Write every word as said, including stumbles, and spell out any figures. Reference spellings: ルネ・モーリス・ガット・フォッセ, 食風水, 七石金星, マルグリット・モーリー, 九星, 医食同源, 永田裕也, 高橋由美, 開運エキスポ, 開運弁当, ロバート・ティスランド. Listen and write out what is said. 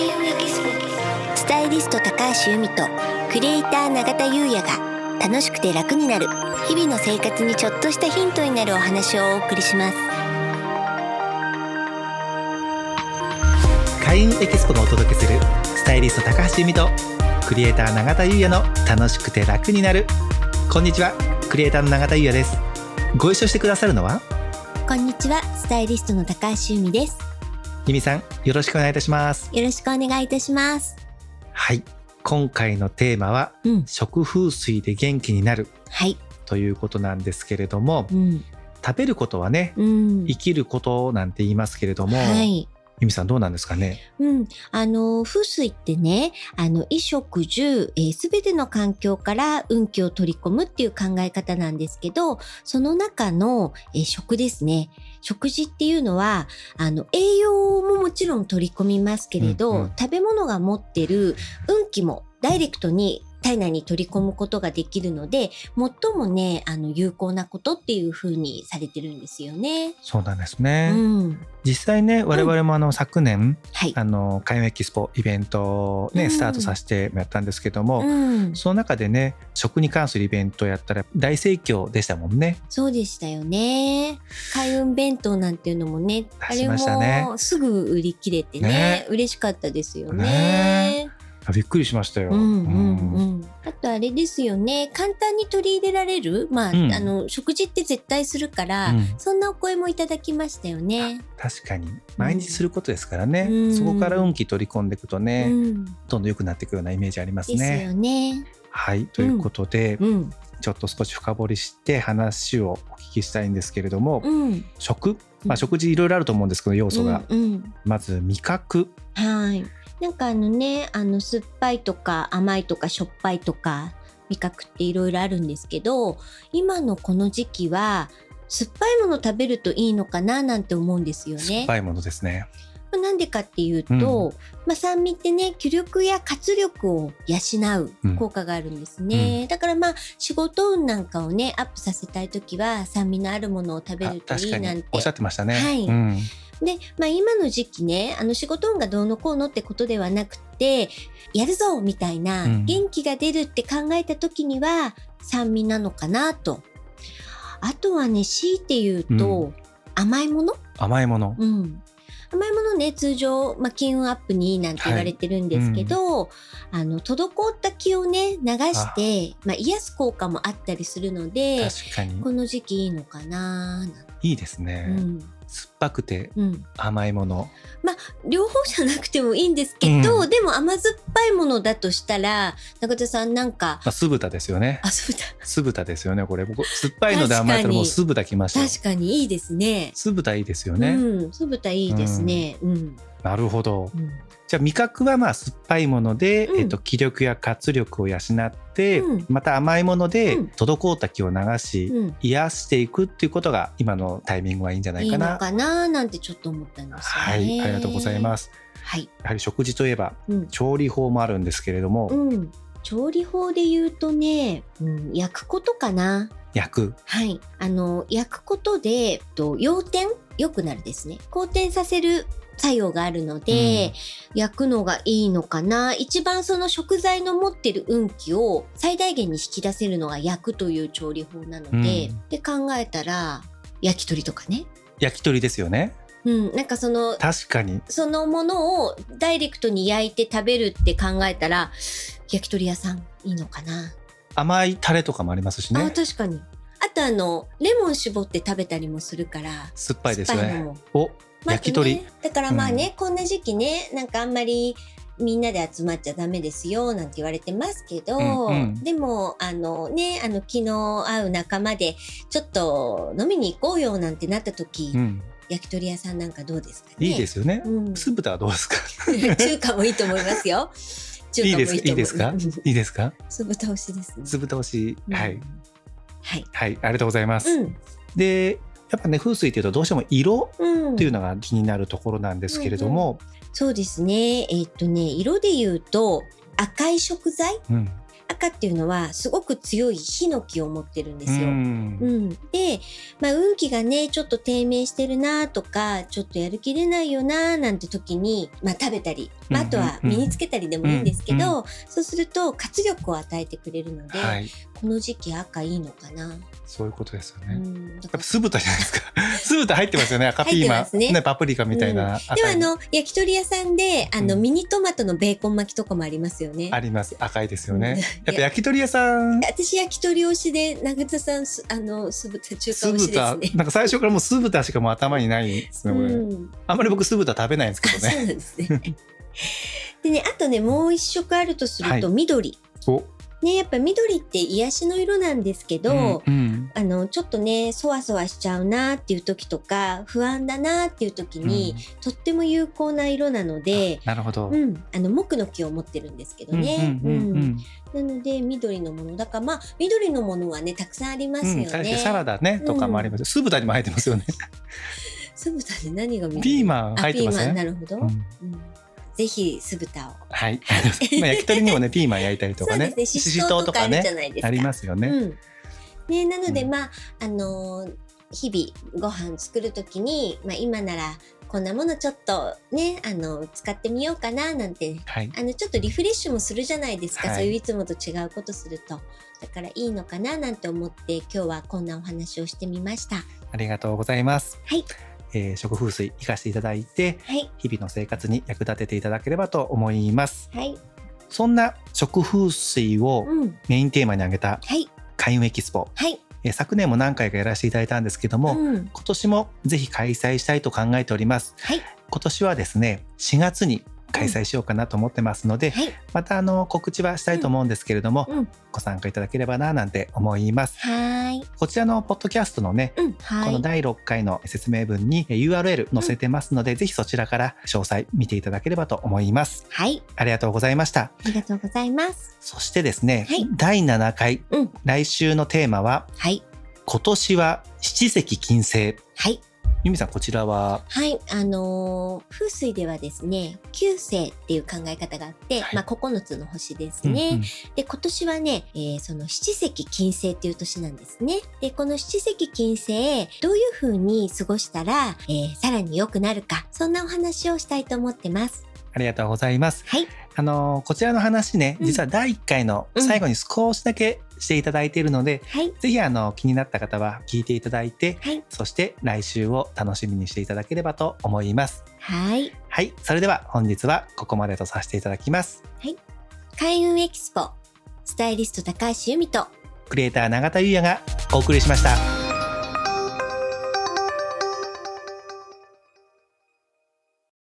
田裕也キススタイリスト高橋由美とクリエイター永田裕也が楽しくて楽になる日々の生活にちょっとしたヒントになるお話をお送りします。開運エキスポがお届けするスタイリスト高橋由美とクリエイター永田裕也の楽しくて楽になる。こんにちは、クリエイターの永田裕也です。ご一緒してくださるのは、こんにちは、スタイリストの高橋由美です。由美さん、よろしくお願いいたします。よろしくお願いいたします。はい、今回のテーマは、うん、食風水で元気になる、はい、ということなんですけれども、うん、食べることはね、うん、生きることなんて言いますけれども、はい、由美さんどうなんですかね。うん、あの風水ってね、あの衣食住すべての環境から運気を取り込むっていう考え方なんですけど、その中の、えー、食ですね。食事っていうのはあの栄養ももちろん取り込みますけれど、うんうん、食べ物が持ってる運気もダイレクトに体内に取り込むことができるので、最もね、あの有効なことっていう風にされてるんですよね。そうなんですね、うん、実際ね、我々もあの、うん、昨年、はい、あの開運エキスポイベントを、ね、うん、スタートさせてやったんですけども、うん、その中でね、食に関するイベントをやったら大盛況でしたもんね。そうでしたよね。開運弁当なんていうのもね、あれもすぐ売り切れて ね, ね嬉しかったですよね, ねびっくりしましたよ、うんうんうん、あとあれですよね、簡単に取り入れられる、まあ、うん、あの食事って絶対するから、うん、そんなお声もいただきましたよね。確かに毎日することですからね、うん、そこから運気取り込んでいくとね、うん、どんどん良くなっていくようなイメージありますね。ですよね。はい、ということで、うんうん、ちょっと少し深掘りして話をお聞きしたいんですけれども、うん、食、まあ、食事いろいろあると思うんですけど、要素が、うんうん、まず味覚、はい、なんかあのね、あの酸っぱいとか甘いとかしょっぱいとか味覚っていろいろあるんですけど、今のこの時期は酸っぱいもの食べるといいのかななんて思うんですよね。酸っぱいものですね。なんでかっていうと、うん、まあ、酸味ってね、気力や活力を養う効果があるんですね、うん、だからまあ仕事運なんかをねアップさせたいときは酸味のあるものを食べるといいなんておっしゃってましたね。はい、うん、で、まあ、今の時期ね、あの仕事運がどうのこうのってことではなくて、やるぞみたいな元気が出るって考えた時には酸味なのかなと。あとはね、強いて言うと、うん、甘いもの甘いもの、うん、甘いものね、通常、まあ、金運アップになんて言われてるんですけど、はい、うん、あの滞った気をね流して、まあ、癒す効果もあったりするので、確かにこの時期いいのかな。いいですね、うん、酸っぱくて甘いもの、うん、まあ両方じゃなくてもいいんですけど、うん、でも甘酸っぱいものだとしたら、中田さんなんか、まあ、酢豚ですよね。あ、酢豚酢豚ですよね。これ僕酸っぱいので甘いともう酢豚きましたよ。確かにいいですね。酢豚いいですよね、うん、酢豚いいですね、うんうん、なるほど、うん、じゃあ味覚はまあ酸っぱいもので、うん、えっと、気力や活力を養って、うん、また甘いもので滞った気を流し、うん、癒していくっていうことが今のタイミングはいいんじゃないかな。いいのかななんてちょっと思ったんですよね。はい、ありがとうございます、はい、やはり食事といえば、うん、調理法もあるんですけれども、うん、調理法で言うとね、うん、焼くことかな。焼く、はい、あの焼くことでと陽転良くなるですね。好転させる作用があるので、うん、焼くのがいいのかな。一番その食材の持ってる運気を最大限に引き出せるのが焼くという調理法なので、うん、で考えたら焼き鳥とかね。焼き鳥ですよね。うん、なんかその確かにそのものをダイレクトに焼いて食べるって考えたら焼き鳥屋さんいいのかな。甘いタレとかもありますしね。あ、確かに。あとあのレモン絞って食べたりもするから酸っぱいですね。お、焼き鳥、ね、だからまあね、うん、こんな時期ね、なんかあんまりみんなで集まっちゃダメですよなんて言われてますけど、うんうん、でもあのね、あの昨日会う仲間でちょっと飲みに行こうよなんてなった時、うん、焼き鳥屋さんなんかどうですかね。いいですよね、うん、酢豚はどうですか。中華もいいと思いますよ。中華もいいと思います。いいですか、いいですか。酢豚推しですね。酢豚推し、はい、うん、はい、はい、ありがとうございます、うん、でやっぱね、風水っていうとどうしても色っていうのが気になるところなんですけれども、うんうんうん、そうですね、えーっとね、色でいうと赤い食材、うん、赤っていうのはすごく強いヒノキを持ってるんですよ。うん、うん、で、まあ、運気がねちょっと低迷してるなとかちょっとやる気出ないよななんて時に、まあ、食べたり、まあ、あとは身につけたりでもいいんですけど、うんうんうん、そうすると活力を与えてくれるので、はい、この時期赤いいのかな。そういうことですよね。うん、だから酢豚じゃないですか。酢豚入ってますよね。赤ピーマン、ねね、パプリカみたいな、うん、でもあの焼き鳥屋さんであの、うん、ミニトマトのベーコン巻きとかもありますよね。あります。赤いですよね。やっぱ焼き鳥屋さん私焼き鳥推しで永田さんあの酢豚中華推しですね。なんか最初からもう酢豚しかもう頭にないですね、うん、あんまり僕酢豚食べないんですけどね。そうですね。でね、あとねもう一色あるとすると緑、はいおね、やっぱ緑って癒しの色なんですけど、うんうん、あのちょっとねそわそわしちゃうなっていう時とか不安だなっていう時に、うん、とっても有効な色なので、なるほど、うん、あの木の木を持ってるんですけどね、なので緑のものだから、まあ、緑のものはねたくさんありますよね、うん、サラダねとかもあります、うん、酢豚にも入ってますよね。酢豚で何が見える？ピーマン入ってますね。あ、ピーマン、なるほど、うんうんぜひ酢豚を、はいまあ、焼き鳥にもねピーマン焼いたりとかねししとうとかねありますよね、うん、ねなので、うん、まあ、あのー、日々ご飯作るときに、まあ、今ならこんなものちょっとねあの使ってみようかななんて、はい、あのちょっとリフレッシュもするじゃないですか、はい、そういういつもと違うことするとだからいいのかななんて思って今日はこんなお話をしてみました。ありがとうございます。はい、えー、食風水活かしていただいて、はい、日々の生活に役立てていただければと思います、はい、そんな食風水をメインテーマに挙げた開運エキスポ、はい、えー、昨年も何回かやらせていただいたんですけども、うん、今年もぜひ開催したいと考えております、はい、今年はですねしがつに開催しようかなと思ってますので、うんはい、またあの告知はしたいと思うんですけれども、うんうん、ご参加いただければななんて思います。はい、こちらのポッドキャストのね、うんはい、このだいろっかいの説明文に ユーアールエル 載せてますので、うん、ぜひそちらから詳細見ていただければと思います。はい、ありがとうございました。ありがとうございます。そしてですね、はい、だいななかい、うん、来週のテーマは、はい、今年は七石金星。はい、由美さんこちらは？はい、あのー、風水ではですね九星っていう考え方があって、はい、まあ、ここのつの星ですね、うんうん、で今年はね、えー、その七石金星っていう年なんですね。でこの七石金星どういう風に過ごしたら、えー、さらに良くなるか、そんなお話をしたいと思ってます。ありがとうございます、はい、あのー、こちらの話ね、うん、実はだいいっかいの最後に少しだけ、うんしていただいているので、はい、ぜひあの気になった方は聞いていただいて、はい、そして来週を楽しみにしていただければと思います。はい、はい、それでは本日はここまでとさせていただきます、はい、開運エキスポスタイリスト高橋由美とクリエイター永田優也がお送りしました。